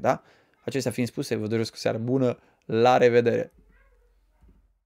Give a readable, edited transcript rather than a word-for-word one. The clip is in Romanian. Da? Acestea fiind spuse, vă doresc o seară bună, la revedere!